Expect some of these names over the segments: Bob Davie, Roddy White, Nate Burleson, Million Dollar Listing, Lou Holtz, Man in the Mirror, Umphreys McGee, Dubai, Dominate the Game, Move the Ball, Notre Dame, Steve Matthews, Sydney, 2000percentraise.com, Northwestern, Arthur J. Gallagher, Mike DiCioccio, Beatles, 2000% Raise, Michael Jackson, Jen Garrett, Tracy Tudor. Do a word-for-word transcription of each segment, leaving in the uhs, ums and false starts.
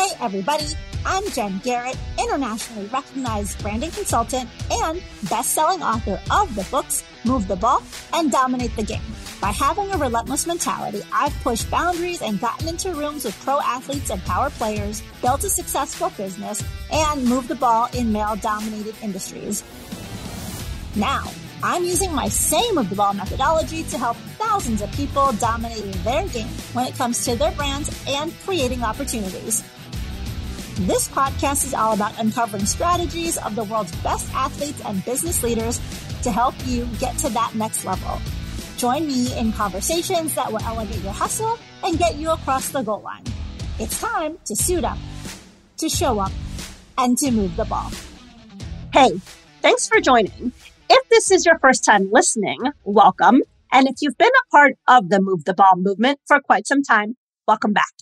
Hey everybody, I'm Jen Garrett, internationally recognized branding consultant and best-selling author of the books Move the Ball and Dominate the Game. By having a relentless mentality, I've pushed boundaries and gotten into rooms with pro athletes and power players, built a successful business, and moved the ball in male-dominated industries. Now, I'm using my same Move the Ball methodology to help thousands of people dominate their game when it comes to their brands and creating opportunities. This podcast is all about uncovering strategies of the world's best athletes and business leaders to help you get to that next level. Join me in conversations that will elevate your hustle and get you across the goal line. It's time to suit up, to show up, and to move the ball. Hey, thanks for joining. If this is your first time listening, welcome. And if you've been a part of the Move the Ball movement for quite some time, welcome back.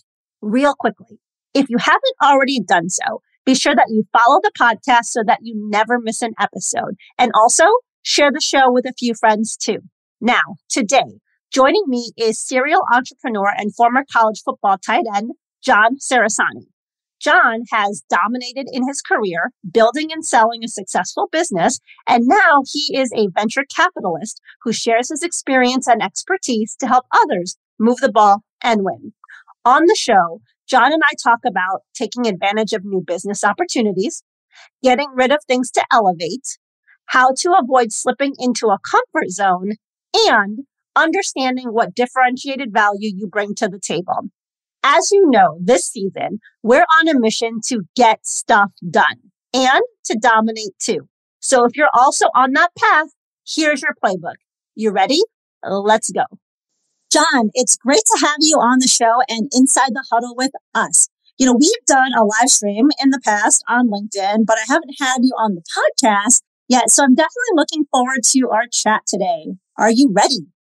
Real quickly, if you haven't already done so, be sure that you follow the podcast so that you never miss an episode. And also share the show with a few friends too. Now, today, joining me is serial entrepreneur and former college football tight end, John Sarasani. John has dominated in his career, building and selling a successful business, and now he is a venture capitalist who shares his experience and expertise to help others move the ball and win. On the show, John and I talk about taking advantage of new business opportunities, getting rid of things to elevate, how to avoid slipping into a comfort zone, and understanding what differentiated value you bring to the table. As you know, this season, we're on a mission to get stuff done and to dominate too. So if you're also on that path, here's your playbook. You ready? Let's go. John, it's great to have you on the show and inside the huddle with us. You know, we've done a live stream in the past on LinkedIn, but I haven't had you on the podcast yet. So I'm definitely looking forward to our chat today. Are you ready?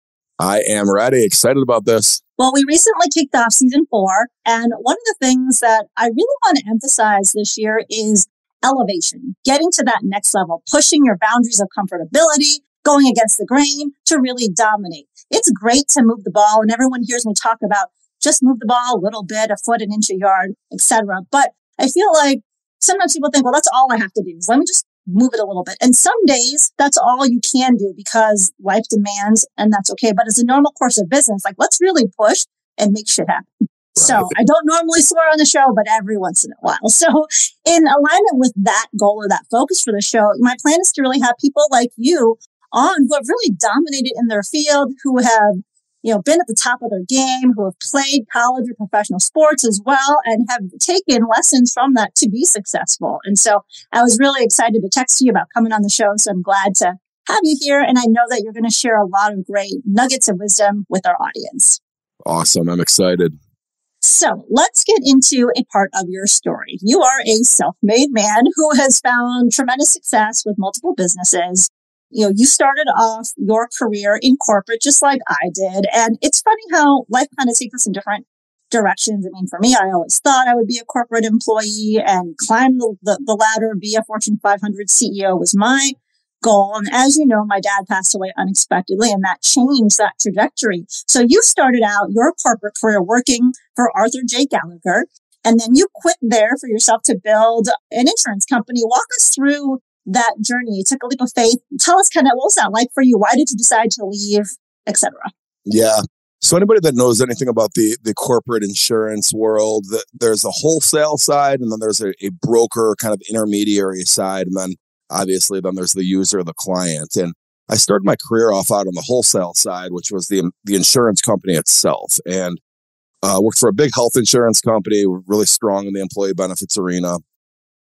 I am ready. Excited about this. Well, we recently kicked off season four, and one of the things that I really want to emphasize this year is elevation, getting to that next level, pushing your boundaries of comfortability, going against the grain to really dominate. It's great to move the ball, and everyone hears me talk about just move the ball a little bit, a foot, an inch, a yard, et cetera. But I feel like sometimes people think, well, that's all I have to do is let me just move it a little bit. And some days that's all you can do because life demands, and that's okay. But as a normal course of business, like let's really push and make shit happen. Right. So I don't normally swear on the show, but every once in a while. So in alignment with that goal or that focus for the show, my plan is to really have people like you on who have really dominated in their field, who have, you know, been at the top of their game, who have played college or professional sports as well, and have taken lessons from that to be successful. And so I was really excited to text you about coming on the show. So I'm glad to have you here. And I know that you're going to share a lot of great nuggets of wisdom with our audience. Awesome. I'm excited. So let's get into a part of your story. You are a self-made man who has found tremendous success with multiple businesses. You know, you started off your career in corporate just like I did. And it's funny how life kind of takes us in different directions. I mean, for me, I always thought I would be a corporate employee and climb the, the, the ladder, be a Fortune five hundred C E O was my goal. And as you know, my dad passed away unexpectedly, and that changed that trajectory. So you started out your corporate career working for Arthur J. Gallagher, and then you quit there for yourself to build an insurance company. Walk us through that journey. You took a leap of faith. Tell us kind of what was that like for you? Why did you decide to leave, et cetera? Yeah. So anybody that knows anything about the the corporate insurance world, the, there's a wholesale side, and then there's a, a broker kind of intermediary side. And then obviously then there's the user, the client. And I started my career off out on the wholesale side, which was the, the insurance company itself. And uh, worked for a big health insurance company. We're really strong in the employee benefits arena.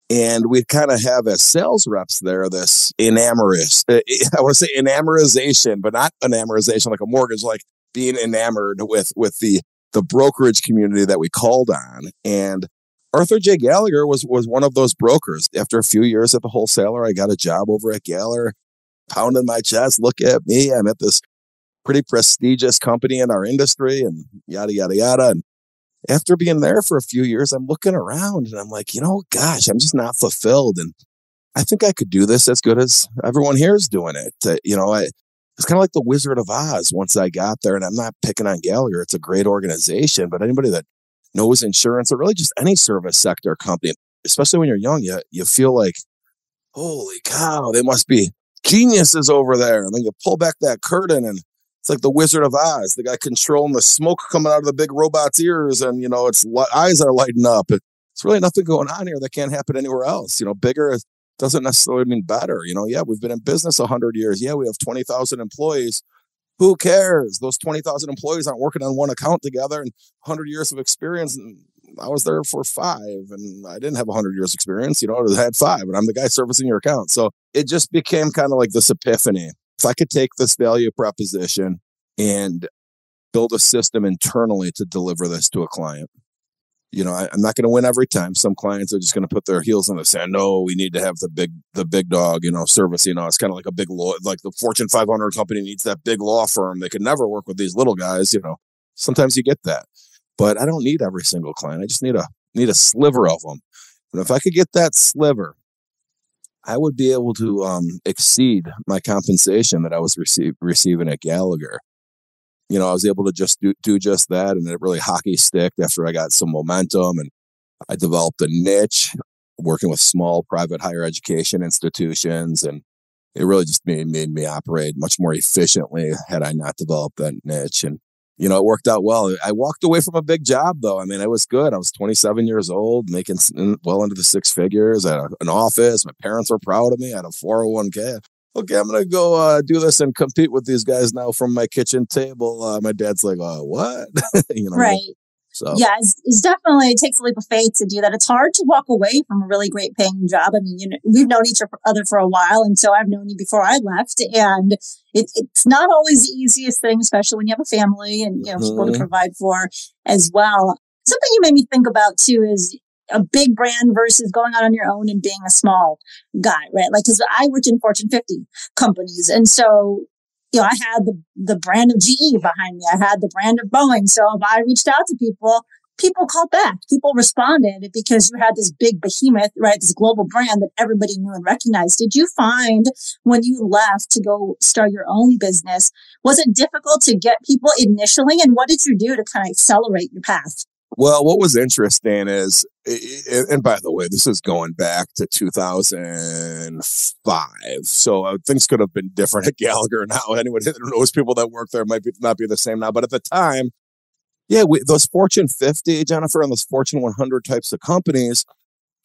And we kind of have as sales reps there, this enamorous, I want to say enamorization, but not enamorization like a mortgage, like being enamored with, with the, the brokerage community that we called on. And Arthur J. Gallagher was, was one of those brokers. After a few years at the wholesaler, I got a job over at Gallagher, pounding my chest, look at me. I'm at this pretty prestigious company in our industry and yada, yada, yada. And after being there for a few years, I'm looking around and I'm like, you know, gosh, I'm just not fulfilled. And I think I could do this as good as everyone here is doing it. Uh, you know, I, it's kind of like the Wizard of Oz once I got there, and I'm not picking on Gallagher. It's a great organization, but anybody that knows insurance, or really just any service sector company, especially when you're young, you, you feel like, holy cow, they must be geniuses over there. And then you pull back that curtain and it's like the Wizard of Oz, the guy controlling the smoke coming out of the big robot's ears. And, you know, its eyes are lighting up. It's really nothing going on here that can't happen anywhere else. You know, bigger doesn't necessarily mean better. You know, yeah, we've been in business one hundred years. Yeah, we have twenty thousand employees. Who cares? Those twenty thousand employees aren't working on one account together. And one hundred years of experience, and I was there for five, and I didn't have one hundred years experience. You know, I had five, and I'm the guy servicing your account. So it just became kind of like this epiphany. If I could take this value proposition and build a system internally to deliver this to a client, you know, I, I'm not going to win every time. Some clients are just going to put their heels in the sand. No, we need to have the big, the big dog, you know, service. You know, it's kind of like a big law, like the Fortune five hundred company needs that big law firm. They could never work with these little guys. You know, sometimes you get that, but I don't need every single client. I just need a, need a sliver of them. And if I could get that sliver, I would be able to um, exceed my compensation that I was receive, receiving at Gallagher. You know, I was able to just do, do just that. And it really hockey sticked after I got some momentum, and I developed a niche working with small private higher education institutions. And it really just made, made me operate much more efficiently had I not developed that niche. And, you know, it worked out well. I walked away from a big job, though. I mean, it was good. I was twenty-seven years old, making well into the six figures. I had an office. My parents were proud of me. I had a four oh one k. Okay, I'm going to go uh, do this and compete with these guys now from my kitchen table. Uh, my dad's like, oh, what? You know, right. So. Yeah, it's, it's definitely, it takes a leap of faith to do that. It's hard to walk away from a really great paying job. I mean, you know, we've known each other for a while, and so I've known you before I left. And it, it's not always the easiest thing, especially when you have a family and, you know, mm-hmm. people to provide for as well. Something you made me think about, too, is a big brand versus going out on your own and being a small guy, right? Like, because I worked in Fortune fifty companies. And so, you know, I had the, the brand of G E behind me. I had the brand of Boeing. So if I reached out to people, people called back. People responded because you had this big behemoth, right? This global brand that everybody knew and recognized. Did you find when you left to go start your own business, was it difficult to get people initially? And what did you do to kind of accelerate your path? Well, what was interesting is, and by the way, this is going back to two thousand five. So things could have been different at Gallagher now. Anyone that knows people that work there might be, not be the same now. But at the time, yeah, we, those Fortune fifty, Jennifer, and those Fortune one hundred types of companies,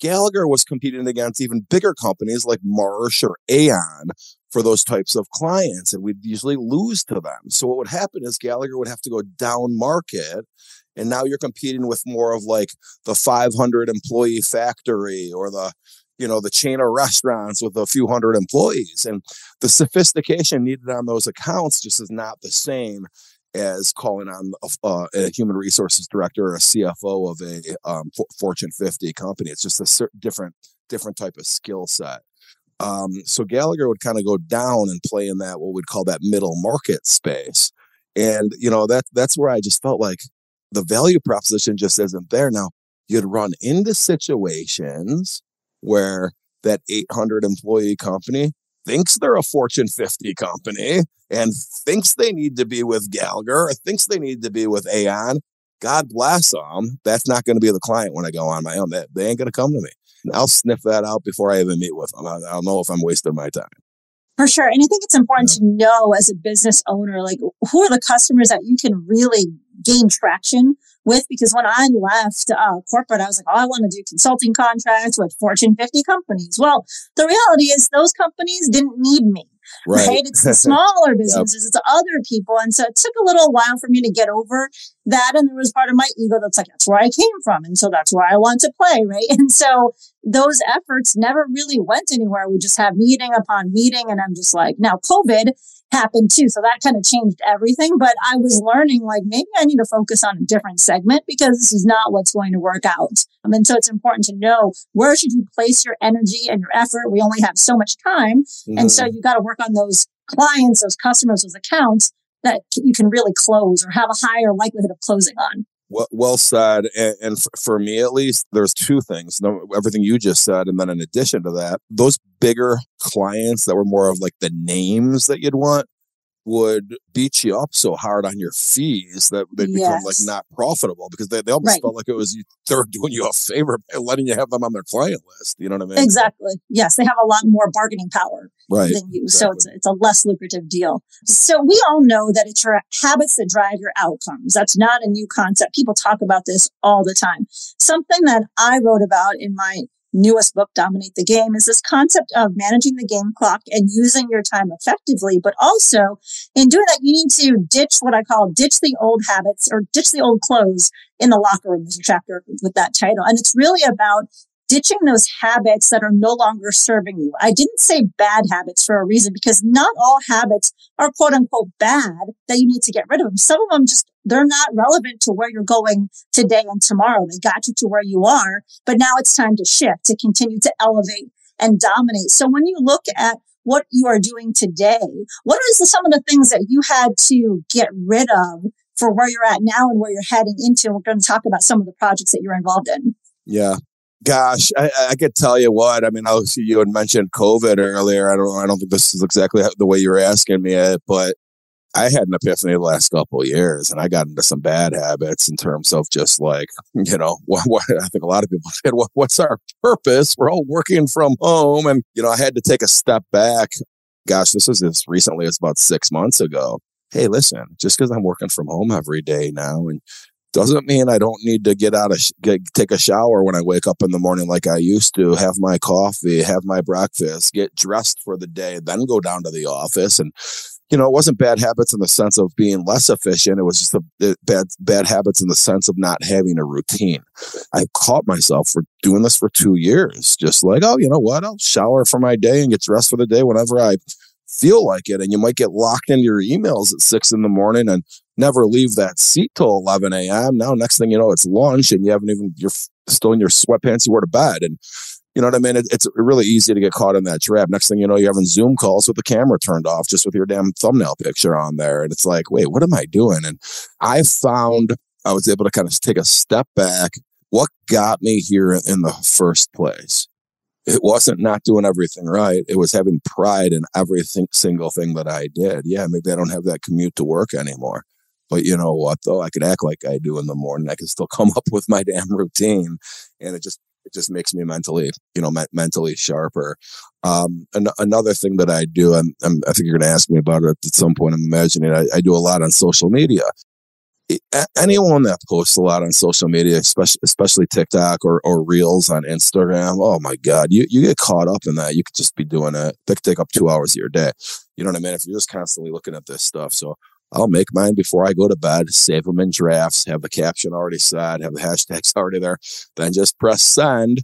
Gallagher was competing against even bigger companies like Marsh or Aon for those types of clients. And we'd usually lose to them. So what would happen is Gallagher would have to go down market. And now you're competing with more of like the five hundred employee factory or the, you know, the chain of restaurants with a few hundred employees. And the sophistication needed on those accounts just is not the same as calling on a, uh, a human resources director or a C F O of a um, for- Fortune fifty company. It's just a certain different, different type of skill set. Um, so Gallagher would kind of go down and play in that, what we'd call that middle market space. And, you know, that that's where I just felt like, the value proposition just isn't there. Now, you'd run into situations where that eight hundred employee company thinks they're a Fortune fifty company and thinks they need to be with Gallagher or thinks they need to be with Aon. God bless them. That's not going to be the client when I go on my own. That they ain't going to come to me. And I'll sniff that out before I even meet with them. I'll know if I'm wasting my time. For sure. And I think it's important yeah. to know as a business owner, like who are the customers that you can really gain traction with? Because when I left uh, corporate, I was like, oh, I want to do consulting contracts with Fortune fifty companies. Well, the reality is those companies didn't need me. Right. right? It's the smaller businesses. Yep. It's other people. And so it took a little while for me to get over that. And there was part of my ego that's like, that's where I came from. And so that's where I want to play. Right. And so those efforts never really went anywhere. We just have meeting upon meeting. And I'm just like, now COVID happened too. So that kind of changed everything. But I was learning, like, maybe I need to focus on a different segment because this is not what's going to work out. Um, and so it's important to know where should you place your energy and your effort. We only have so much time. Mm-hmm. And so you got to work on those clients, those customers, those accounts that you can really close or have a higher likelihood of closing on. Well, well said. And, and for me, at least, there's two things. Everything you just said. And then in addition to that, those bigger clients that were more of like the names that you'd want, would beat you up so hard on your fees that they yes. become like not profitable, because they, they almost right. felt like it was you, they were doing you a favor by letting you have them on their client list. You know what I mean? Exactly. Yes. They have a lot more bargaining power right. than you. Exactly. So it's, it's a less lucrative deal. So we all know that it's your habits that drive your outcomes. That's not a new concept. People talk about this all the time. Something that I wrote about in my newest book, Dominate the Game, is this concept of managing the game clock and using your time effectively. But also in doing that, you need to ditch what I call ditch the old habits, or ditch the old clothes in the locker room. There's a chapter with that title. And it's really about ditching those habits that are no longer serving you. I didn't say bad habits for a reason, because not all habits are quote unquote bad that you need to get rid of them. Some of them just, they're not relevant to where you're going today and tomorrow. They got you to where you are, but now it's time to shift, to continue to elevate and dominate. So when you look at what you are doing today, what are some of the things that you had to get rid of for where you're at now and where you're heading into? And we're going to talk about some of the projects that you're involved in. Yeah. Gosh, I, I could tell you what. I mean, obviously you had mentioned COVID earlier. I don't, I don't think this is exactly the way you were asking me it, but I had an epiphany the last couple of years, and I got into some bad habits in terms of just like, you know, what, what I think a lot of people said, what, what's our purpose? We're all working from home. And, you know, I had to take a step back. Gosh, this was as recently as about six months ago. Hey, listen, just because I'm working from home every day now, and doesn't mean I don't need to get out of, get, take a shower when I wake up in the morning like I used to, have my coffee, have my breakfast, get dressed for the day, then go down to the office. And, you know, it wasn't bad habits in the sense of being less efficient. It was just a, it, bad, bad habits in the sense of not having a routine. I caught myself for doing this for two years, just like, oh, you know what? I'll shower for my day and get dressed for the day whenever I feel like it. And you might get locked into your emails at six in the morning and never leave that seat till eleven a.m. Now, next thing you know, it's lunch and you haven't even, you're still in your sweatpants you wore to bed. And you know what I mean? It, it's really easy to get caught in that trap. Next thing you know, you're having Zoom calls with the camera turned off, just with your damn thumbnail picture on there. And it's like, wait, what am I doing? And I found I was able to kind of take a step back. What got me here in the first place? It wasn't not doing everything right. It was having pride in every single thing that I did. Yeah, maybe I don't have that commute to work anymore. But you know what, though? I could act like I do in the morning. I can still come up with my damn routine. And it just it just makes me mentally, you know, me- mentally sharper. Um, an- another thing that I do, I'm, I'm, I think you're going to ask me about it at some point, I'm imagining, I, I do a lot on social media. Anyone that posts a lot on social media, especially especially TikTok or, or Reels on Instagram, oh my God, you, you get caught up in that. You could just be doing it. That could take up two hours of your day. You know what I mean? If you're just constantly looking at this stuff. So I'll make mine before I go to bed, save them in drafts, have the caption already set, have the hashtags already there, then just press send.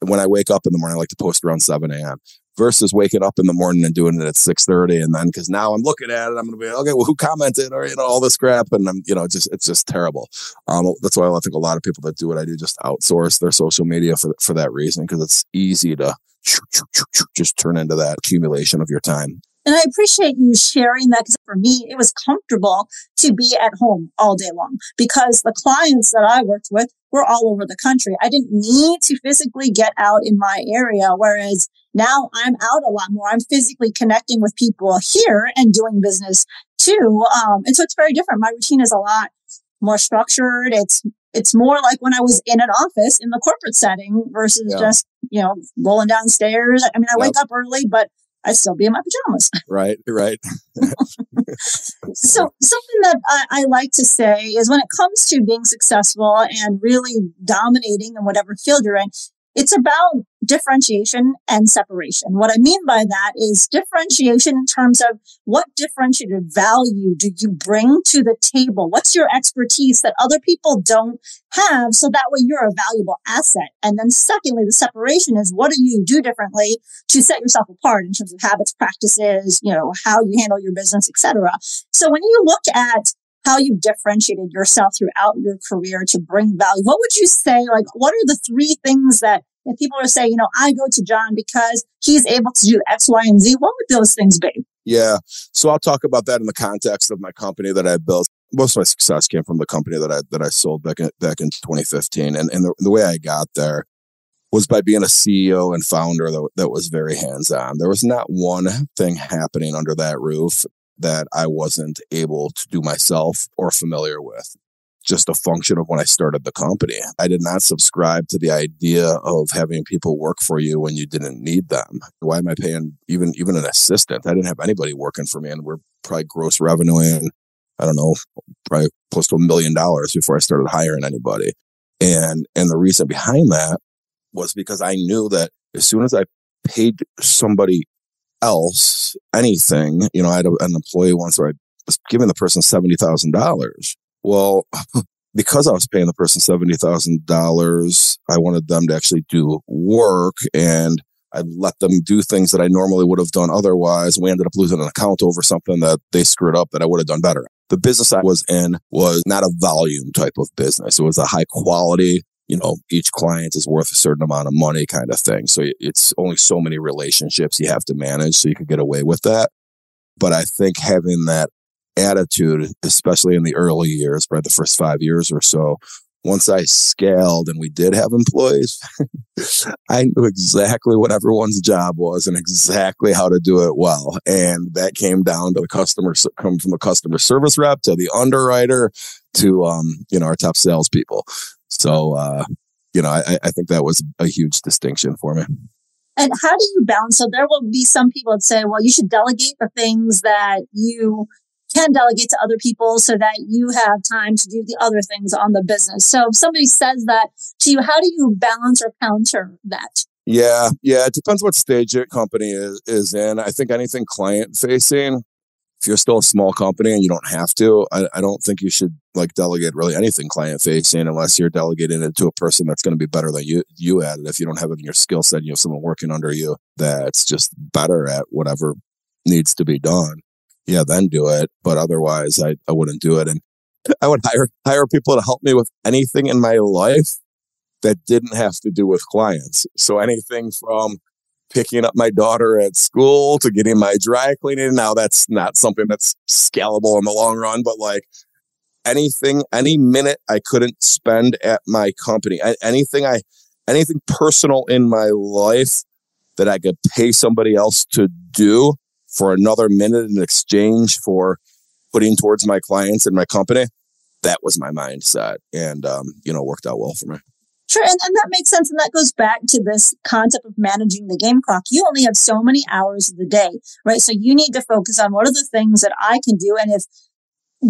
And when I wake up in the morning, I like to post around seven a.m. versus waking up in the morning and doing it at six thirty. And then, because now I'm looking at it, I'm going to be, okay, well, who commented, or, you know, all this crap. And I'm, you know, just, it's just terrible. Um, that's why I think a lot of people that do what I do just outsource their social media for, for that reason, because it's easy to just turn into that accumulation of your time. And I appreciate you sharing that, because for me, it was comfortable to be at home all day long, because the clients that I worked with were all over the country. I didn't need to physically get out in my area, whereas now I'm out a lot more. I'm physically connecting with people here and doing business too. Um, and so it's very different. My routine is a lot more structured. It's It's more like when I was in an office in the corporate setting versus yeah. just, you know, rolling downstairs. I mean, I yep. wake up early, but I'd still be in my pajamas. Right, right. So something that I, I like to say is, when it comes to being successful and really dominating in whatever field you're in, it's about differentiation and separation. What I mean by that is differentiation in terms of what differentiated value do you bring to the table? What's your expertise that other people don't have? So that way you're a valuable asset. And then secondly, the separation is, what do you do differently to set yourself apart in terms of habits, practices, you know, how you handle your business, et cetera. So when you look at how you differentiated yourself throughout your career to bring value, what would you say, like, what are the three things that if people are saying, you know, I go to John because he's able to do X, Y, and Z, what would those things be? Yeah. So I'll talk about that in the context of my company that I built. Most of my success came from the company that I, that I sold back in, back in twenty fifteen. And, and the, the way I got there was by being a C E O and founder that, that was very hands-on. There was not one thing happening under that roof that I wasn't able to do myself or familiar with. Just a function of when I started the company. I did not subscribe to the idea of having people work for you when you didn't need them. Why am I paying even even an assistant? I didn't have anybody working for me, and we're probably gross revenuing, I don't know, probably close to a million dollars before I started hiring anybody. And and the reason behind that was because I knew that as soon as I paid somebody else anything, you know, I had a, an employee once where I was giving the person seventy thousand dollars. Well, because I was paying the person seventy thousand dollars, I wanted them to actually do work, and I let them do things that I normally would have done otherwise. We ended up losing an account over something that they screwed up that I would have done better. The business I was in was not a volume type of business. It was a high quality, you know, each client is worth a certain amount of money kind of thing. So it's only so many relationships you have to manage so you can get away with that. But I think having that attitude, especially in the early years, probably the first five years or so, once I scaled and we did have employees, I knew exactly what everyone's job was and exactly how to do it well. And that came down to the customer, come from the customer service rep to the underwriter to, um, you know, our top salespeople. So, uh, you know, I, I think that was a huge distinction for me. And how do you balance? So there will be some people that say, well, you should delegate the things that you can delegate to other people so that you have time to do the other things on the business. So if somebody says that to you, how do you balance or counter that? Yeah, yeah. It depends what stage your company is, is in. I think anything client-facing, if you're still a small company and you don't have to, I, I don't think you should like delegate really anything client-facing unless you're delegating it to a person that's going to be better than you, you at it. If you don't have it in your skill set and you have someone working under you that's just better at whatever needs to be done, yeah, then do it. But otherwise, I, I wouldn't do it. And I would hire hire people to help me with anything in my life that didn't have to do with clients. So anything from picking up my daughter at school to getting my dry cleaning. Now, that's not something that's scalable in the long run, but like anything, any minute I couldn't spend at my company, anything I, anything personal in my life that I could pay somebody else to do for another minute in exchange for putting towards my clients and my company, that was my mindset. And, um, you know, worked out well for me. Sure. And, and that makes sense. And that goes back to this concept of managing the game clock. You only have so many hours of the day, right? So you need to focus on what are the things that I can do. And if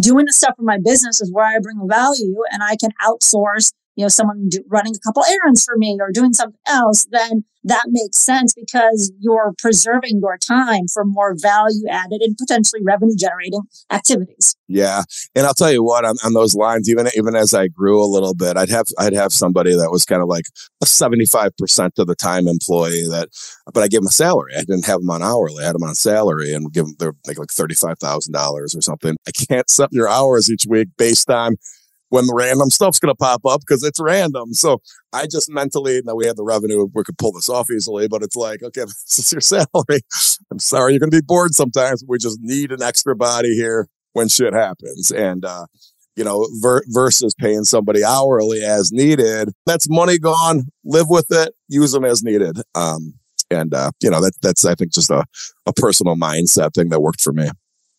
doing the stuff for my business is where I bring value and I can outsource, you know, someone do, running a couple errands for me or doing something else, then that makes sense because you're preserving your time for more value added and potentially revenue generating activities. Yeah. And I'll tell you what, on, on those lines, even, even as I grew a little bit, I'd have, I'd have somebody that was kind of like a seventy-five percent of the time employee that, but I gave them a salary. I didn't have them on hourly. I had them on salary and give them, they're like, like thirty-five thousand dollars or something. I can't set your hours each week based on when the random stuff's going to pop up because it's random. So I just mentally, now we had the revenue, we could pull this off easily, but it's like, okay, this is your salary. I'm sorry, you're going to be bored sometimes. We just need an extra body here when shit happens. And, uh, you know, ver- versus paying somebody hourly as needed, that's money gone, live with it, use them as needed. Um, and, uh, you know, that, that's, I think, just a, a personal mindset thing that worked for me.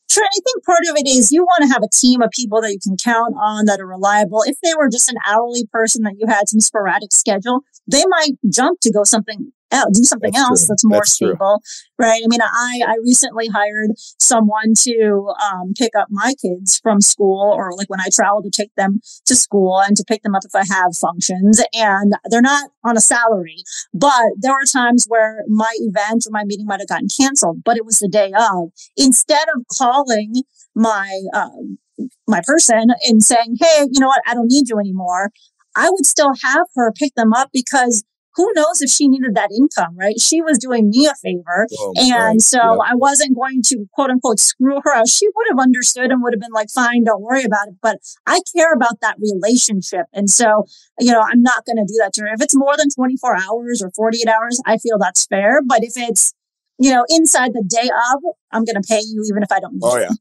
Sure, I think part of it is you want to have a team of people that you can count on that are reliable. If they were just an hourly person that you had some sporadic schedule, they might jump to go something else, do something that's else true. that's more that's stable, true. right? I mean, I, I recently hired someone to um, pick up my kids from school, or like when I travel to take them to school and to pick them up if I have functions. And they're not on a salary, but there were times where my event or my meeting might have gotten canceled, but it was the day of. Instead of calling my um, my person and saying, hey, you know what, I don't need you anymore, I would still have her pick them up because who knows if she needed that income, right? She was doing me a favor. Oh, and right. so yeah. I wasn't going to, quote unquote, screw her out. She would have understood and would have been like, fine, don't worry about it. But I care about that relationship. And so, you know, I'm not going to do that to her. If it's more than twenty-four hours or forty-eight hours, I feel that's fair. But if it's, you know, inside the day of, I'm going to pay you even if I don't need Oh, yeah. It.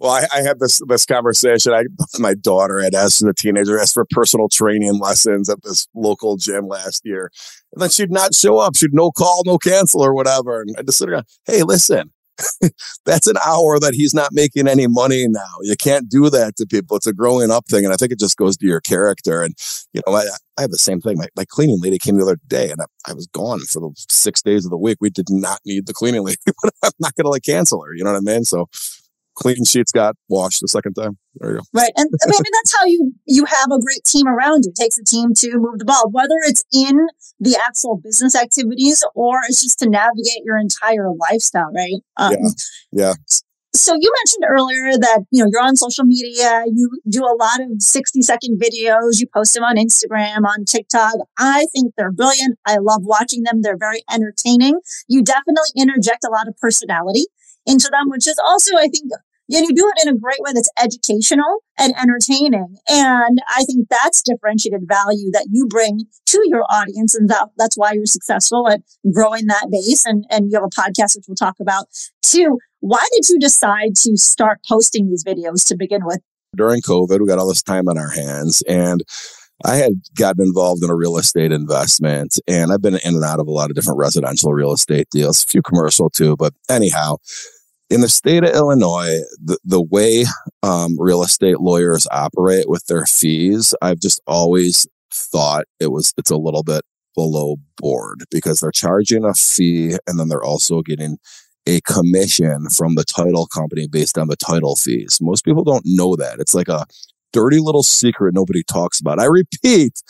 Well, I, I had this this conversation. I, my daughter had asked as a teenager, asked for personal training lessons at this local gym last year. And then she'd not show up. She'd no call, no cancel or whatever. And I just said, hey, listen, that's an hour that he's not making any money now. You can't do that to people. It's a growing up thing. And I think it just goes to your character. And, you know, I, I have the same thing. My, my cleaning lady came the other day and I, I was gone for the six days of the week. We did not need the cleaning lady, but I'm not going to like cancel her. You know what I mean? So clean sheets got washed the second time. There you go. Right. And I mean, that's how you, you have a great team around you. It takes a team to move the ball, whether it's in the actual business activities or it's just to navigate your entire lifestyle, right? Um, yeah. yeah. So you mentioned earlier that, you know, you're on social media, you do a lot of sixty second videos, you post them on Instagram, on TikTok. I think they're brilliant. I love watching them. They're very entertaining. You definitely interject a lot of personality into them, which is also, I think, you know, you do it in a great way that's educational and entertaining. And I think that's differentiated value that you bring to your audience. And that, that's why you're successful at growing that base. And, and you have a podcast, which we'll talk about too. Why did you decide to start posting these videos to begin with? During COVID, we got all this time on our hands, and I had gotten involved in a real estate investment, and I've been in and out of a lot of different residential real estate deals, a few commercial too. But anyhow, in the state of Illinois, the, the way um, real estate lawyers operate with their fees, I've just always thought it was it's a little bit below board, because they're charging a fee and then they're also getting a commission from the title company based on the title fees. Most people don't know that. It's like a dirty little secret nobody talks about. I repeat,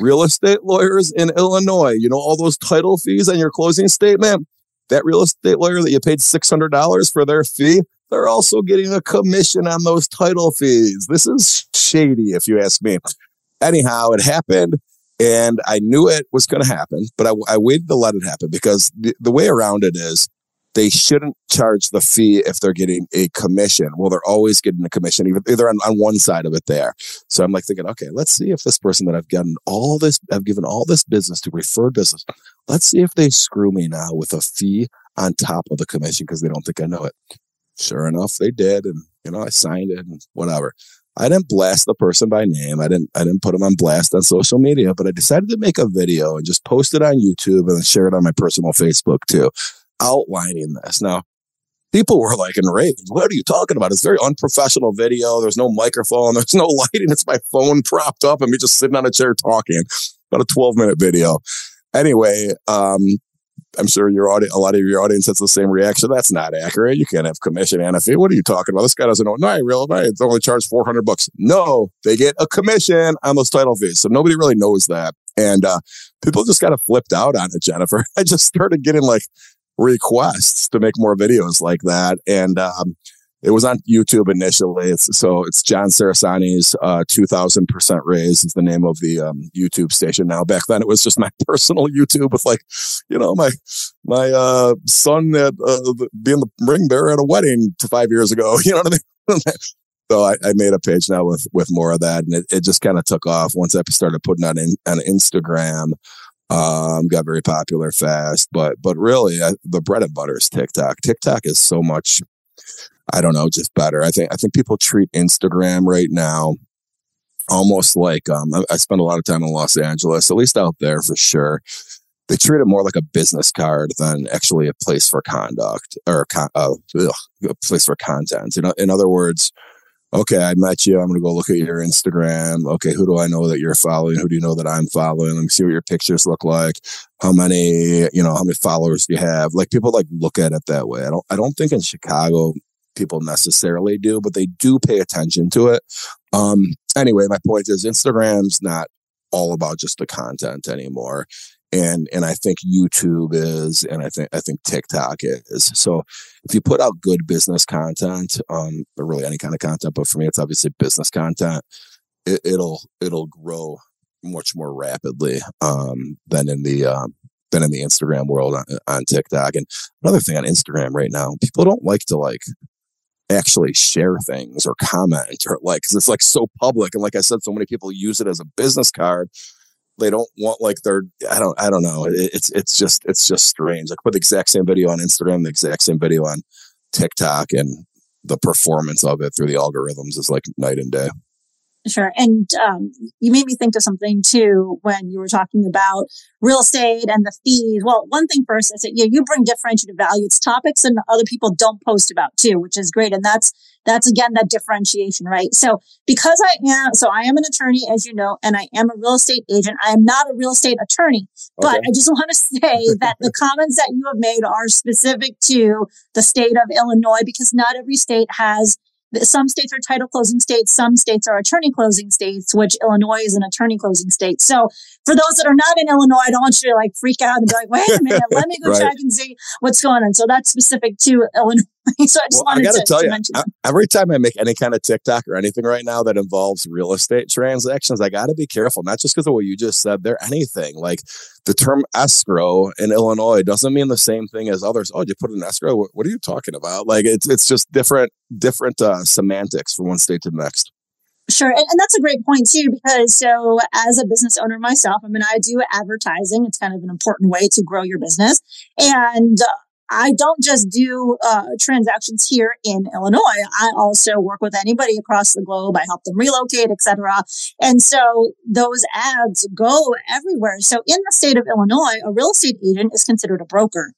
real estate lawyers in Illinois, you know, all those title fees on your closing statement, that real estate lawyer that you paid six hundred dollars for their fee, they're also getting a commission on those title fees. This is shady, if you ask me. Anyhow, it happened, and I knew it was going to happen, but I, I waited to let it happen, because the, the way around it is, they shouldn't charge the fee if they're getting a commission. Well, they're always getting a commission, even either on, on one side of it there. So I'm like thinking, okay, let's see if this person that I've gotten all this, I've given all this business to, referred business, let's see if they screw me now with a fee on top of the commission because they don't think I know it. Sure enough, they did. And, you know, I signed it and whatever. I didn't blast the person by name. I didn't, I didn't put them on blast on social media, but I decided to make a video and just post it on YouTube and then share it on my personal Facebook too, outlining this. Now, people were like enraged. What are you talking about? It's a very unprofessional video. There's no microphone. There's no lighting. It's my phone propped up and me just sitting on a chair talking. About a twelve minute video. Anyway, um, I'm sure your audience, a lot of your audience has the same reaction. That's not accurate. You can't have commission and a fee. What are you talking about? This guy doesn't know. No, I realize it's only charged four hundred bucks. No, they get a commission on those title fees. So nobody really knows that. And uh, people just kind of flipped out on it, Jennifer. I just started getting like requests to make more videos like that. And um, it was on YouTube initially. It's, so it's John Sarasani's uh, two thousand percent Raise is the name of the um, YouTube station now. Back then, it was just my personal YouTube with, like, you know, my my uh, son at, uh, being the ring bearer at a wedding five years ago. You know what I mean? So I, I made a page now with, with more of that. And it, it just kind of took off once I started putting on in, on Instagram. Um, got very popular fast, but, but really I, the bread and butter is TikTok. TikTok is so much, I don't know, just better. I think, I think people treat Instagram right now almost like, um, I, I spend a lot of time in Los Angeles, at least out there for sure. They treat it more like a business card than actually a place for conduct or con- uh, ugh, a place for content. You know, in other words, okay, I met you. I'm going to go look at your Instagram. Okay, who do I know that you're following? Who do you know that I'm following? Let me see what your pictures look like. How many, you know, how many followers do you have? Like, people like look at it that way. I don't, I don't think in Chicago people necessarily do, but they do pay attention to it. Um, anyway, my point is Instagram's not all about just the content anymore. And, and I think YouTube is, and I think, I think TikTok is. So if you put out good business content, um, or really any kind of content, but for me, it's obviously business content, it, it'll, it'll grow much more rapidly, um, than in the, um, than in the Instagram world on, on TikTok. And another thing on Instagram right now, people don't like to like actually share things or comment or like, 'cause it's like so public. And like I said, so many people use it as a business card. They don't want like their, I don't, I don't know. It, it's, it's just, it's just strange. Like, put the exact same video on Instagram, the exact same video on TikTok, and the performance of it through the algorithms is like night and day. Sure. And um, you made me think of something too when you were talking about real estate and the fees. Well, one thing first is that you, you bring differentiated value. It's topics and other people don't post about too, which is great. And that's, that's again, that differentiation, right? So because I am, so I am an attorney, as you know, and I am a real estate agent. I am not a real estate attorney, but okay. I just want to say that the comments that you have made are specific to the state of Illinois, because not every state has. Some states are title closing states. Some states are attorney closing states, which Illinois is an attorney closing state. So for those that are not in Illinois, I don't want you to like freak out and be like, wait a minute, let me go right. check and see what's going on. So that's specific to Illinois. So I just well, wanted I gotta to, tell to you, mention that. Every time I make any kind of TikTok or anything right now that involves real estate transactions, I got to be careful, not just because of what you just said there, anything like the term escrow in Illinois doesn't mean the same thing as others. Oh, did you put an escrow? What, what are you talking about? Like it's it's just different, different uh, semantics from one state to the next. Sure. And, and that's a great point too, because so as a business owner myself, I mean, I do advertising. It's kind of an important way to grow your business. And uh, I don't just do uh, transactions here in Illinois. I also work with anybody across the globe. I help them relocate, et cetera. And so those ads go everywhere. So in the state of Illinois, a real estate agent is considered a broker.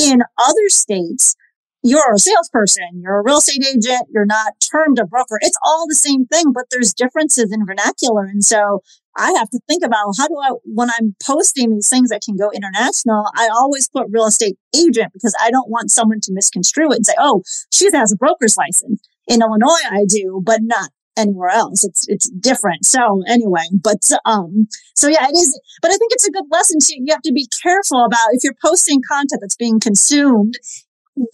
In other states, you're a salesperson, you're a real estate agent, you're not termed a broker. It's all the same thing, but there's differences in vernacular. And so I have to think about how do I, when I'm posting these things that can go international, I always put real estate agent because I don't want someone to misconstrue it and say, oh, she has a broker's license. In Illinois, I do, but not anywhere else. It's, it's different. So anyway, but, um, so yeah, it is, but I think it's a good lesson too. You have to be careful about if you're posting content that's being consumed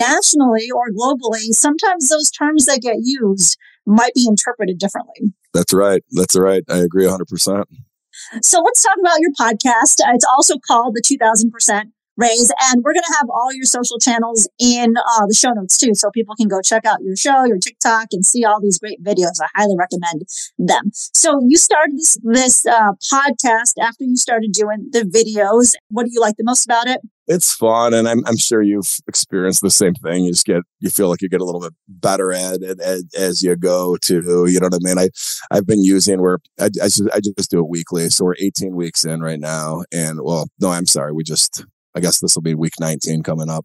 nationally or globally, sometimes those terms that get used might be interpreted differently. That's right. That's right. I agree one hundred percent. So let's talk about your podcast. It's also called the two thousand percent Raise, and we're going to have all your social channels in uh, the show notes too, so people can go check out your show, your TikTok, and see all these great videos. I highly recommend them. So you started this, this uh, podcast after you started doing the videos. What do you like the most about it? It's fun, and I'm I'm sure you've experienced the same thing. You just get you feel like you get a little bit better at it as, as you go too. You know what I mean? I I've been using where I, I just I just do it weekly, so we're eighteen weeks in right now, and well, no, I'm sorry, we just I guess this will be week nineteen coming up.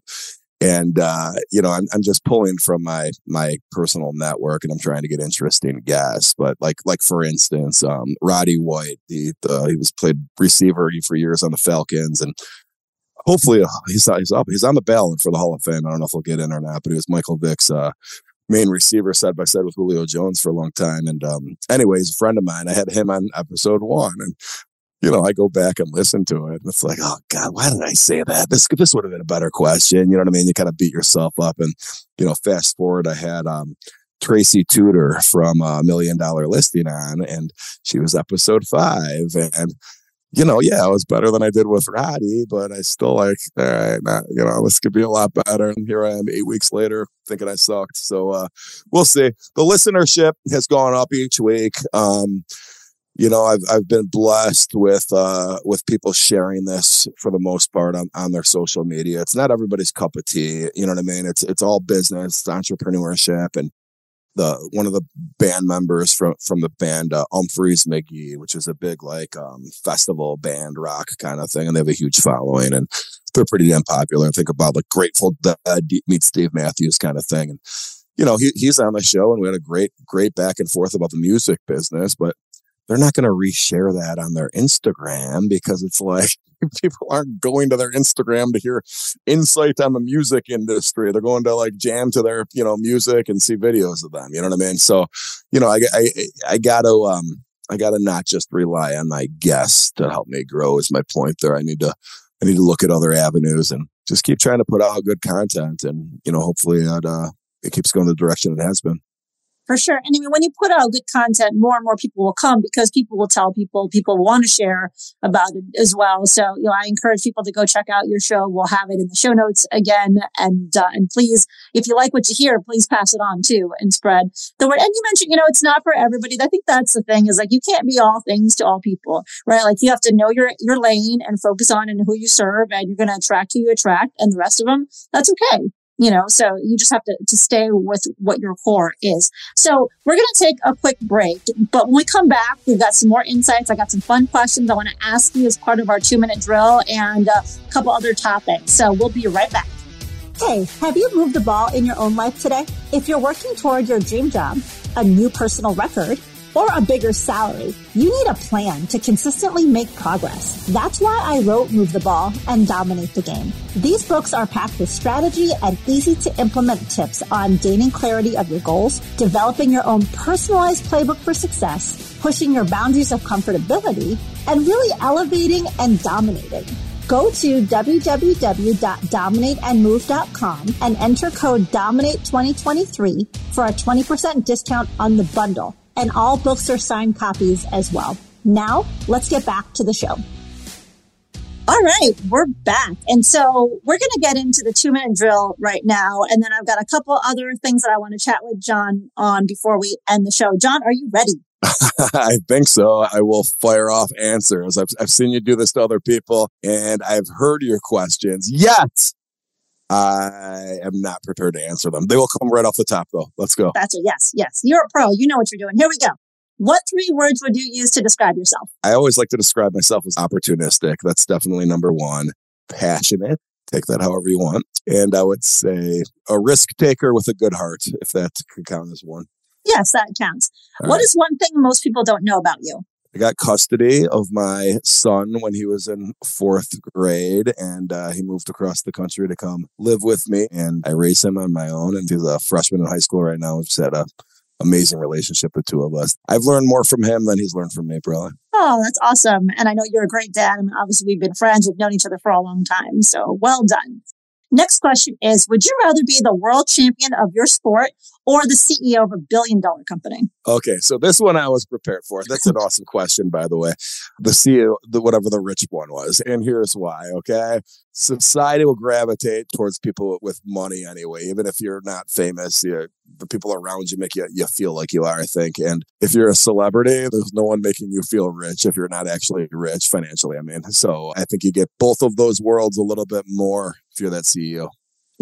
And, uh, you know, I'm, I'm just pulling from my, my personal network and I'm trying to get interesting guests. But like, like for instance, um, Roddy White, the, the, he was played receiver for years on the Falcons, and hopefully uh, he's, he's up, he's on the ballot for the Hall of Fame. I don't know if he'll get in or not, but he was Michael Vick's, uh, main receiver side by side with Julio Jones for a long time. And, um, anyway, he's a friend of mine. I had him on episode one, and you know, I go back and listen to it, and it's like, oh God, why did I say that? This this would have been a better question. You know what I mean? You kind of beat yourself up, and you know, fast forward, I had um, Tracy Tudor from uh, Million Dollar Listing on, and she was episode five, and you know, yeah, it was better than I did with Roddy, but I still like, all right, not, you know, this could be a lot better. And here I am, eight weeks later, thinking I sucked. So uh, we'll see. The listenership has gone up each week. Um, You know, I've I've been blessed with uh, with people sharing this for the most part on, on their social media. It's not everybody's cup of tea, you know what I mean? It's it's all business, it's entrepreneurship, and the one of the band members from from the band uh, Umphreys McGee, which is a big like um, festival band rock kind of thing, and they have a huge following, and they're pretty damn popular. I think about like Grateful Dead meets Steve Matthews kind of thing, and you know he he's on the show, and we had a great great back and forth about the music business, but they're not going to reshare that on their Instagram because it's like people aren't going to their Instagram to hear insight on the music industry. They're going to like jam to their, you know, music and see videos of them. You know what I mean? So, you know, I, I, I gotta, um, I gotta not just rely on my guests to help me grow is my point there. I need to, I need to look at other avenues and just keep trying to put out good content, and, you know, hopefully it, uh, it keeps going the direction it has been. For sure. And I mean, when you put out good content, more and more people will come because people will tell people, people want to share about it as well. So, you know, I encourage people to go check out your show. We'll have it in the show notes again. And, uh, and please, if you like what you hear, please pass it on too and spread the word. And you mentioned, you know, it's not for everybody. I think that's the thing is like, you can't be all things to all people, right? Like you have to know your, your lane and focus on and who you serve, and you're going to attract who you attract, and the rest of them, that's okay. You know, so you just have to, to stay with what your core is. So we're going to take a quick break, but when we come back, we've got some more insights. I got some fun questions I want to ask you as part of our two-minute drill and a couple other topics. So we'll be right back. Hey, have you moved the ball in your own life today? If you're working toward your dream job, a new personal record, or a bigger salary, you need a plan to consistently make progress. That's why I wrote Move the Ball and Dominate the Game. These books are packed with strategy and easy-to-implement tips on gaining clarity of your goals, developing your own personalized playbook for success, pushing your boundaries of comfortability, and really elevating and dominating. Go to w w w dot dominate and move dot com and enter code DOMINATE twenty twenty-three for a twenty percent discount on the bundle. And all books are signed copies as well. Now, let's get back to the show. All right, we're back. And so we're going to get into the two-minute drill right now. And then I've got a couple other things that I want to chat with John on before we end the show. John, are you ready? I think so. I will fire off answers. I've, I've seen you do this to other people, and I've heard your questions. Yet, I am not prepared to answer them. They will come right off the top, though. Let's go. That's it. Yes, yes. You're a pro. You know what you're doing. Here we go. What three words would you use to describe yourself? I always like to describe myself as opportunistic. That's definitely number one. Passionate. Take that however you want. And I would say a risk taker with a good heart, if that could count as one. Yes, that counts. All what right. is one thing most people don't know about you? I got custody of my son when he was in fourth grade, and uh, he moved across the country to come live with me, and I raise him on my own, and he's a freshman in high school right now. We've set up amazing relationship, the two of us. I've learned more from him than he's learned from me, probably. Oh, that's awesome. And I know you're a great dad, and obviously we've been friends. We've known each other for a long time, so well done. Next question is, would you rather be the world champion of your sport or the C E O of a billion-dollar company? Okay, so this one I was prepared for. That's an awesome question, by the way. The C E O, the, whatever the rich one was. And here's why, okay? Society will gravitate towards people with money anyway. Even if you're not famous, you're, the people around you make you, you feel like you are, I think. And if you're a celebrity, there's no one making you feel rich if you're not actually rich financially, I mean. So I think you get both of those worlds a little bit more if you're that C E O.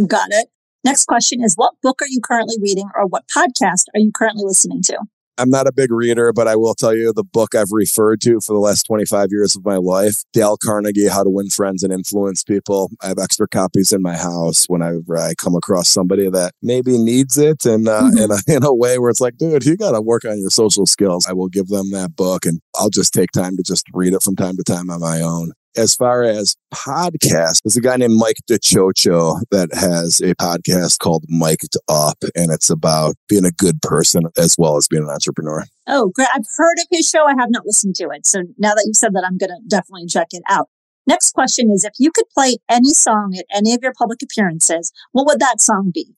Got it. Next question is, what book are you currently reading or what podcast are you currently listening to? I'm not a big reader, but I will tell you the book I've referred to for the last twenty-five years of my life, Dale Carnegie, How to Win Friends and Influence People. I have extra copies in my house whenever I come across somebody that maybe needs it. And uh, mm-hmm. in, a, in a way where it's like, dude, you got to work on your social skills. I will give them that book, and I'll just take time to just read it from time to time on my own. As far as podcasts, there's a guy named Mike DiCioccio that has a podcast called Mic'd Up, and it's about being a good person as well as being an entrepreneur. Oh, great. I've heard of his show. I have not listened to it. So now that you've said that, I'm going to definitely check it out. Next question is, if you could play any song at any of your public appearances, what would that song be?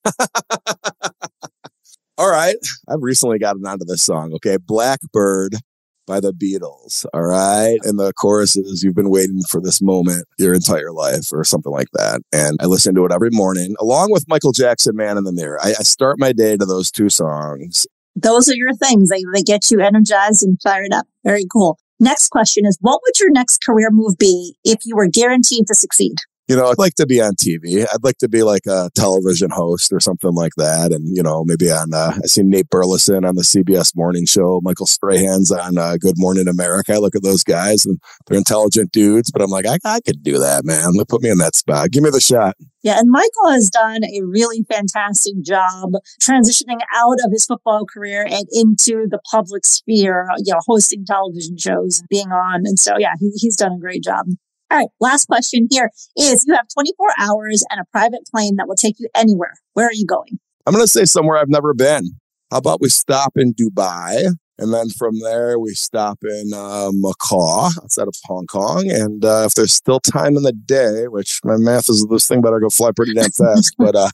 All right. I've recently gotten onto this song, okay? Blackbird by the Beatles, all right? And the chorus is, you've been waiting for this moment your entire life, or something like that. And I listen to it every morning, along with Michael Jackson, Man in the Mirror. I, I start my day to those two songs. Those are your things. They, they get you energized and fired up. Very cool. Next question is, what would your next career move be if you were guaranteed to succeed? You know, I'd like to be on T V. I'd like to be like a television host or something like that. And, you know, maybe on, uh, I seen Nate Burleson on the C B S Morning Show, Michael Strahan's on uh, Good Morning America. I look at those guys and they're intelligent dudes, but I'm like, I, I could do that, man. Put me in that spot. Give me the shot. Yeah, and Michael has done a really fantastic job transitioning out of his football career and into the public sphere, you know, hosting television shows and being on. And so, yeah, he, he's done a great job. All right, last question here is, you have twenty-four hours and a private plane that will take you anywhere. Where are you going? I'm going to say somewhere I've never been. How about we stop in Dubai? And then from there, we stop in uh, Macau, outside of Hong Kong. And uh, if there's still time in the day, which my math is this thing, better go fly pretty damn fast. But uh,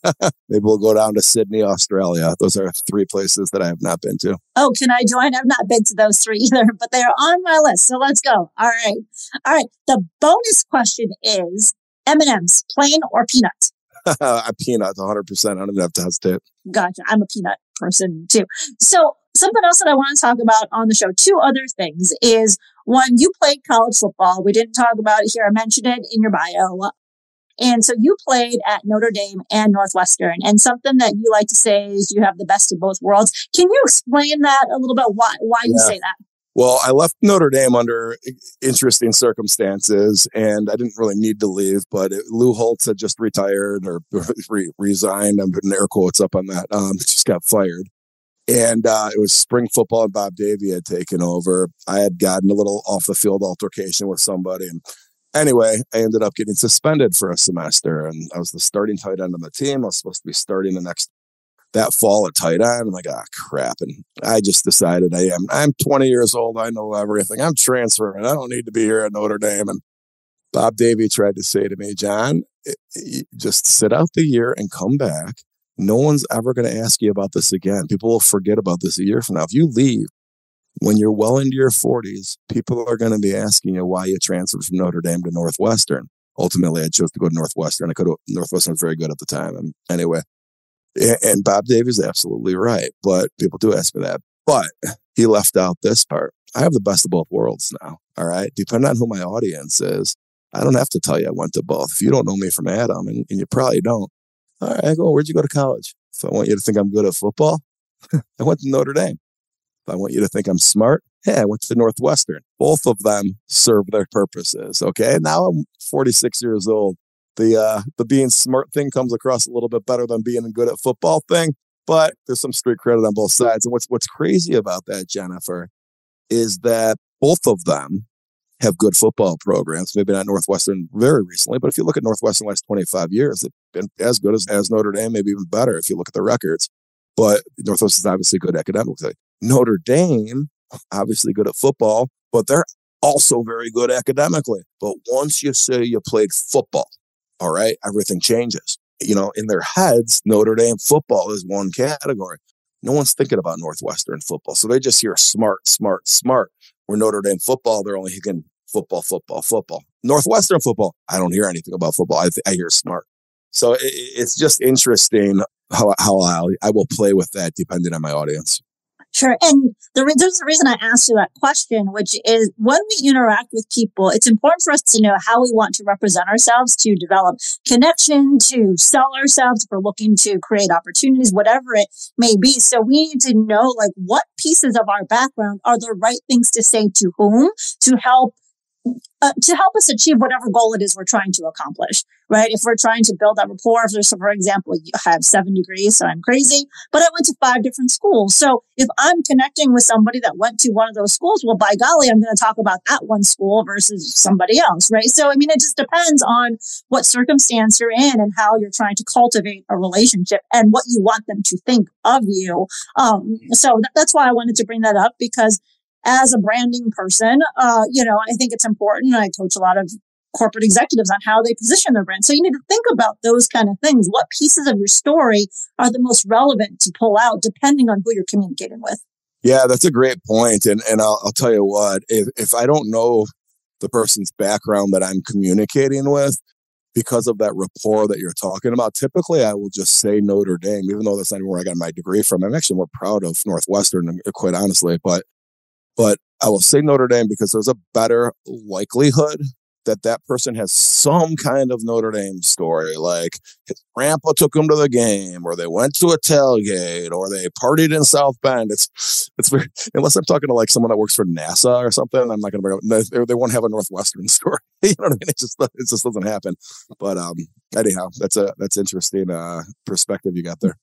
maybe we'll go down to Sydney, Australia. Those are three places that I have not been to. Oh, can I join? I've not been to those three either, but they are on my list. So let's go. All right. All right. The bonus question is, M and M's, plain or peanut? A peanut, one hundred percent. I don't even have to hesitate. Gotcha. I'm a peanut person too. So something else that I want to talk about on the show, two other things, is one, you played college football. We didn't talk about it here. I mentioned it in your bio. And so you played at Notre Dame and Northwestern, and something that you like to say is you have the best of both worlds. Can you explain that a little bit? Why, why yeah. you say that? Well, I left Notre Dame under interesting circumstances, and I didn't really need to leave, but it, Lou Holtz had just retired or re- resigned. I'm putting air quotes up on that. Um, just got fired. And uh, it was spring football, and Bob Davie had taken over. I had gotten a little off-the-field altercation with somebody, and anyway, I ended up getting suspended for a semester, and I was the starting tight end on the team. I was supposed to be starting the next that fall at tight end. I'm like, ah, oh, crap. And I just decided I am. I'm twenty years old. I know everything. I'm transferring. I don't need to be here at Notre Dame. And Bob Davie tried to say to me, John, just sit out the year and come back. No one's ever going to ask you about this again. People will forget about this a year from now. If you leave, when you're well into your forties, people are going to be asking you why you transferred from Notre Dame to Northwestern. Ultimately, I chose to go to Northwestern. I could have, Northwestern was very good at the time. And anyway, and Bob Davie's absolutely right. But people do ask me that. But he left out this part. I have the best of both worlds now. All right. Depending on who my audience is, I don't have to tell you I went to both. If you don't know me from Adam, and, and you probably don't, all right, I go, where'd you go to college? If I want you to think I'm good at football, I went to Notre Dame. I want you to think I'm smart. Yeah, I went to Northwestern. Both of them serve their purposes. Okay. Now I'm forty-six years old. The, uh, the being smart thing comes across a little bit better than being good at football thing, but there's some street credit on both sides. And what's, what's crazy about that, Jennifer, is that both of them have good football programs. Maybe not Northwestern very recently, but if you look at Northwestern the last twenty-five years, they've been as good as, as Notre Dame, maybe even better if you look at the records. But Northwestern's obviously good academically. Notre Dame, obviously good at football, but they're also very good academically. But once you say you played football, all right, everything changes. You know, in their heads, Notre Dame football is one category. No one's thinking about Northwestern football. So they just hear smart, smart, smart. Where Notre Dame football, they're only thinking football, football, football. Northwestern football, I don't hear anything about football. I, th- I hear smart. So it, it's just interesting how, how I'll, I will play with that depending on my audience. Sure. And the re- there's a reason I asked you that question, which is when we interact with people, it's important for us to know how we want to represent ourselves, to develop connection, to sell ourselves, if we're looking to create opportunities, whatever it may be. So we need to know, like, what pieces of our background are the right things to say to whom to help Uh, to help us achieve whatever goal it is we're trying to accomplish, right? If we're trying to build that rapport, if there's, for example, I have seven degrees, so I'm crazy, but I went to five different schools. So if I'm connecting with somebody that went to one of those schools, well, by golly, I'm going to talk about that one school versus somebody else, right? So, I mean, it just depends on what circumstance you're in and how you're trying to cultivate a relationship and what you want them to think of you. Um, so th- that's why I wanted to bring that up, because as a branding person, uh, you know, I think it's important. I coach a lot of corporate executives on how they position their brand. So you need to think about those kind of things. What pieces of your story are the most relevant to pull out depending on who you're communicating with? Yeah, that's a great point. And and I'll, I'll tell you what, if, if I don't know the person's background that I'm communicating with, because of that rapport that you're talking about, typically I will just say Notre Dame, even though that's not where I got my degree from. I'm actually more proud of Northwestern, quite honestly, but But I will say Notre Dame because there's a better likelihood that that person has some kind of Notre Dame story, like his grandpa took him to the game, or they went to a tailgate, or they partied in South Bend. It's it's weird. Unless I'm talking to like someone that works for NASA or something, I'm not going to bring up. They, they won't have a Northwestern story. You know what I mean? It just it just doesn't happen. But um, anyhow, that's a that's interesting uh, perspective you got there.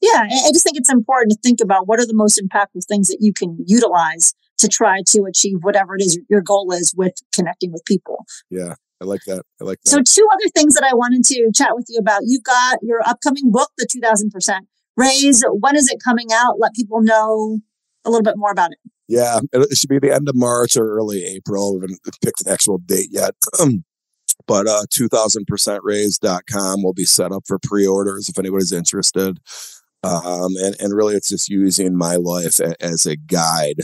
Yeah, I just think it's important to think about what are the most impactful things that you can utilize to try to achieve whatever it is your goal is with connecting with people. Yeah, I like that. I like that. So two other things that I wanted to chat with you about. You've got your upcoming book, The two thousand percent Raise. When is it coming out? Let people know a little bit more about it. Yeah, it should be the end of March or early April. We haven't picked an actual date yet. But uh, two thousand percent raise dot com will be set up for pre-orders if anybody's interested. Um, and, and really, it's just using my life a, as a guide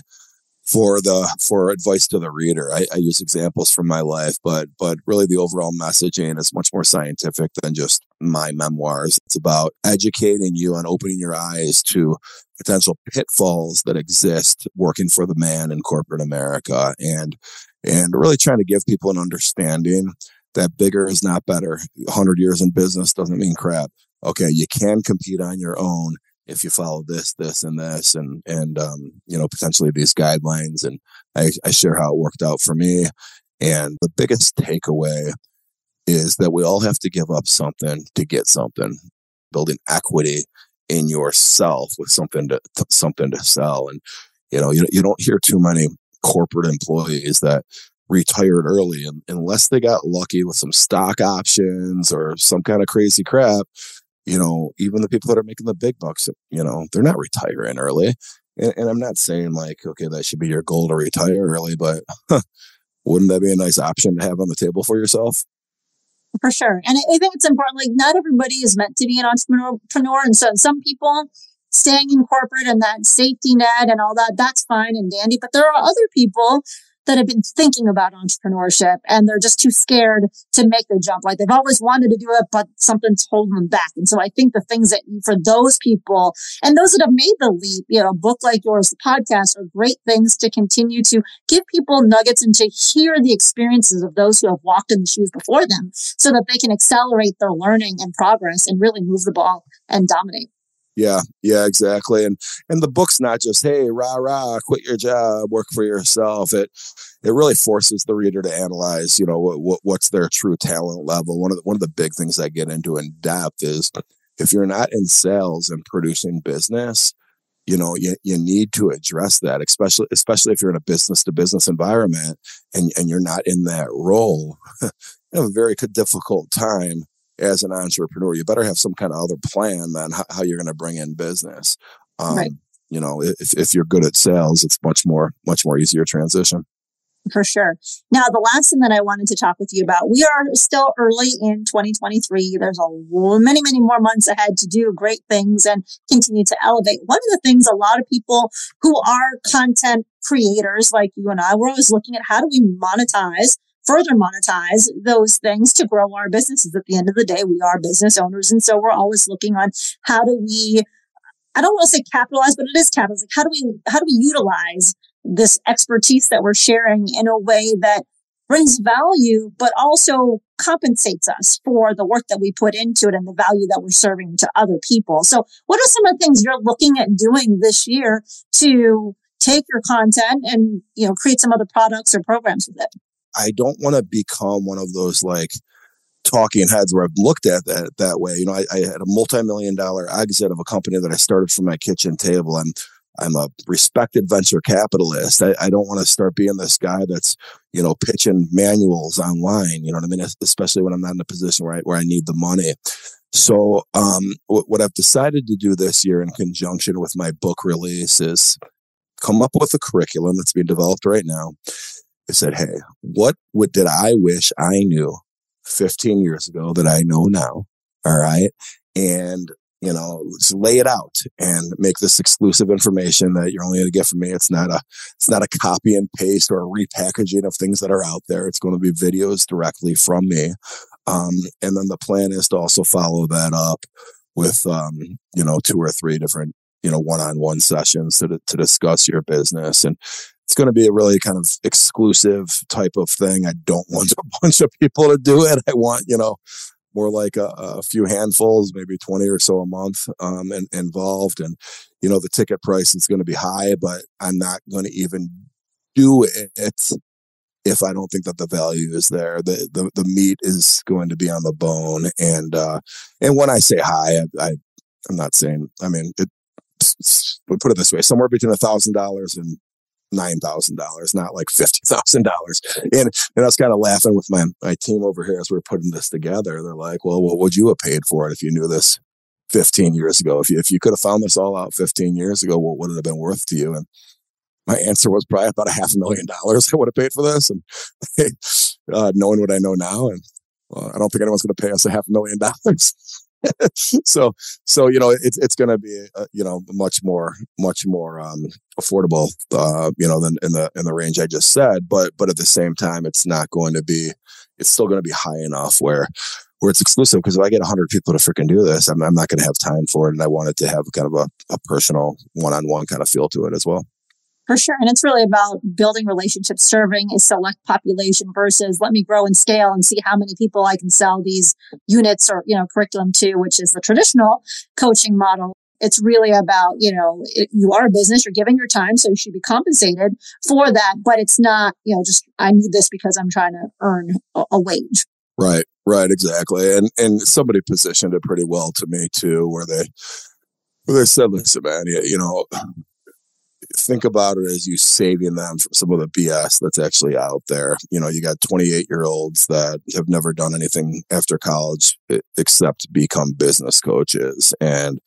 for the for advice to the reader. I, I use examples from my life, but but really the overall messaging is much more scientific than just my memoirs. It's about educating you and opening your eyes to potential pitfalls that exist working for the man in corporate America, and and really trying to give people an understanding that bigger is not better. one hundred years in business doesn't mean crap. Okay, you can compete on your own if you follow this, this, and this, and, and um, you know, potentially these guidelines. And I, I share how it worked out for me. And the biggest takeaway is that we all have to give up something to get something. Building equity in yourself with something to th- something to sell. And, you know, you, you don't hear too many corporate employees that retired early, and unless they got lucky with some stock options or some kind of crazy crap, you know, even the people that are making the big bucks, you know, they're not retiring early. And, and I'm not saying like, okay, that should be your goal to retire early, but huh, wouldn't that be a nice option to have on the table for yourself? For sure. And I think it's important, like not everybody is meant to be an entrepreneur. And so some people staying in corporate and that safety net and all that, that's fine and dandy. But there are other people that have been thinking about entrepreneurship and they're just too scared to make the jump. Like they've always wanted to do it, but something's holding them back. And so I think the things that for those people and those that have made the leap, you know, a book like yours, the podcast are great things to continue to give people nuggets and to hear the experiences of those who have walked in the shoes before them so that they can accelerate their learning and progress and really move the ball and dominate. Yeah, yeah, exactly. And and the book's not just, hey, rah, rah, quit your job, work for yourself. It it really forces the reader to analyze, you know, what, what what's their true talent level. One of the, one of the big things I get into in depth is if you're not in sales and producing business, you know, you, you need to address that, especially especially if you're in a business to business environment and, and you're not in that role. You have a very difficult time. As an entrepreneur, you better have some kind of other plan than how you're going to bring in business. Um, right. You know, if, if you're good at sales, it's much more, much more easier transition. For sure. Now, the last thing that I wanted to talk with you about, we are still early in twenty twenty-three. There's a many, many more months ahead to do great things and continue to elevate. One of the things a lot of people who are content creators like you and I, we're always looking at how do we monetize further monetize those things to grow our businesses. At the end of the day, we are business owners. And so we're always looking on how do we, I don't want to say capitalize, but it is capitalize. Like how do we, how do we utilize this expertise that we're sharing in a way that brings value, but also compensates us for the work that we put into it and the value that we're serving to other people. So what are some of the things you're looking at doing this year to take your content and, you know, create some other products or programs with it? I don't want to become one of those like talking heads where I've looked at that that way. You know, I, I had a multi-million dollar exit of a company that I started from my kitchen table. I'm, I'm a respected venture capitalist. I, I don't want to start being this guy that's, you know, pitching manuals online. You know what I mean? Especially when I'm not in a position where I, where I need the money. So um, w- what I've decided to do this year in conjunction with my book release is come up with a curriculum that's being developed right now. I said, hey, what would, did I wish I knew fifteen years ago that I know now? All right. And, you know, just lay it out and make this exclusive information that you're only going to get from me. It's not a, it's not a copy and paste or a repackaging of things that are out there. It's going to be videos directly from me. Um, and then the plan is to also follow that up with, um, you know, two or three different, you know, one-on-one sessions to to discuss your business. And it's going to be a really kind of exclusive type of thing. I don't want a bunch of people to do it. I want, you know, more like a, a few handfuls, maybe twenty or so a month um, and, involved. And, you know, the ticket price is going to be high, but I'm not going to even do it if I don't think that the value is there. The the, the meat is going to be on the bone. And uh, and when I say high, I, I, I'm not saying, I mean, it, we put it this way, somewhere between a thousand dollars and nine thousand dollars, not like fifty thousand dollars. And, and I was kind of laughing with my, my team over here as we were putting this together. They're like, well, what would you have paid for it if you knew this fifteen years ago? If you, if you could have found this all out fifteen years ago, what would it have been worth to you? And my answer was probably about a half a million dollars I would have paid for this. And uh, knowing what I know now, and well, I don't think anyone's going to pay us a half a million dollars. so, so, you know, it's, it's going to be, uh, you know, much more, much more, um, affordable, uh, you know, than in the, in the range I just said, but, but at the same time, it's not going to be, it's still going to be high enough where, where it's exclusive. Cause if I get a hundred people to freaking do this, I'm, I'm not going to have time for it. And I want it to have kind of a, a personal one-on-one kind of feel to it as well. For sure. And it's really about building relationships, serving a select population versus let me grow and scale and see how many people I can sell these units or, you know, curriculum to, which is the traditional coaching model. It's really about, you know, it, you are a business, you're giving your time, so you should be compensated for that. But it's not, you know, just I need this because I'm trying to earn a, a wage. Right, right, exactly. And and somebody positioned it pretty well to me too, where they where they said, listen, man, you, you know, think about it as you saving them from some of the B S that's actually out there. You know, you got twenty-eight year olds that have never done anything after college except become business coaches, and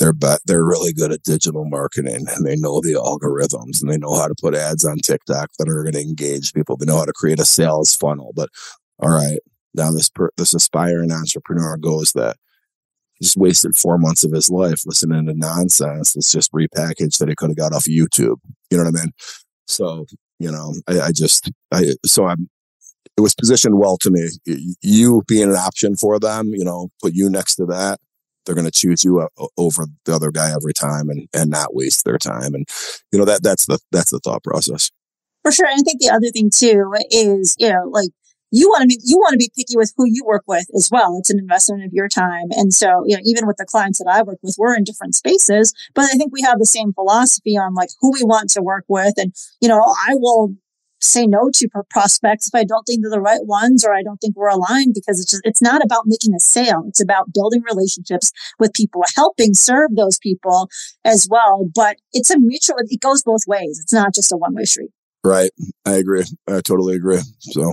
They're be- they're really good at digital marketing, and they know the algorithms, and they know how to put ads on TikTok that are going to engage people. They know how to create a sales funnel. But all right, now this per- this aspiring entrepreneur goes that just wasted four months of his life listening to nonsense that's just repackaged that he could have got off YouTube. You know what I mean? So you know, I, I just I so I'm. It was positioned well to me. You being an option for them, you know, put you next to that. They're going to choose you over the other guy every time, and, and not waste their time. And, you know, that that's the that's the thought process. For sure. And I think the other thing, too, is, you know, like you want to be you want to be picky with who you work with as well. It's an investment of your time. And so, you know, even with the clients that I work with, we're in different spaces. But I think we have the same philosophy on like who we want to work with. And, you know, I will say no to prospects if I don't think they're the right ones or I don't think we're aligned, because it's just, it's not about making a sale. It's about building relationships with people, helping serve those people as well. But it's a mutual, it goes both ways. It's not just a one-way street. Right. I agree. I totally agree. So,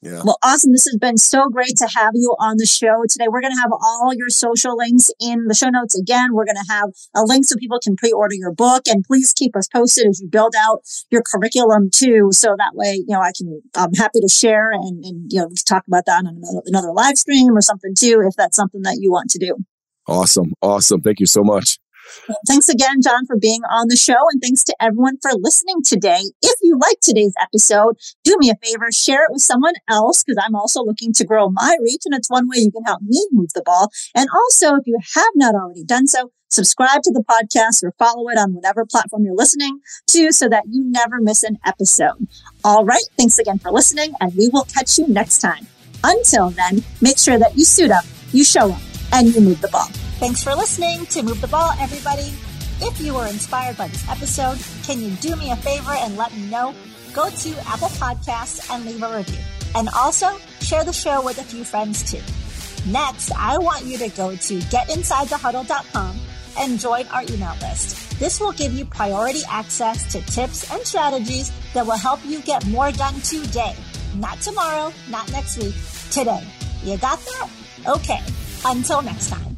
yeah. Well, awesome. This has been so great to have you on the show today. We're going to have all your social links in the show notes. Again, we're going to have a link so people can pre-order your book, and please keep us posted as you build out your curriculum too. So that way, you know, I can, I'm happy to share and, and you know, we can talk about that on another, another live stream or something too, if that's something that you want to do. Awesome. Awesome. Thank you so much. Well, thanks again, John, for being on the show. And thanks to everyone for listening today. If you like today's episode, do me a favor, share it with someone else, because I'm also looking to grow my reach. And it's one way you can help me move the ball. And also, if you have not already done so, subscribe to the podcast or follow it on whatever platform you're listening to so that you never miss an episode. All right. Thanks again for listening. And we will catch you next time. Until then, make sure that you suit up, you show up, and you move the ball. Thanks for listening to Move the Ball, everybody. If you were inspired by this episode, can you do me a favor and let me know? Go to Apple Podcasts and leave a review. And also, share the show with a few friends, too. Next, I want you to go to get inside the huddle dot com and join our email list. This will give you priority access to tips and strategies that will help you get more done today. Not tomorrow, not next week, today. You got that? Okay, until next time.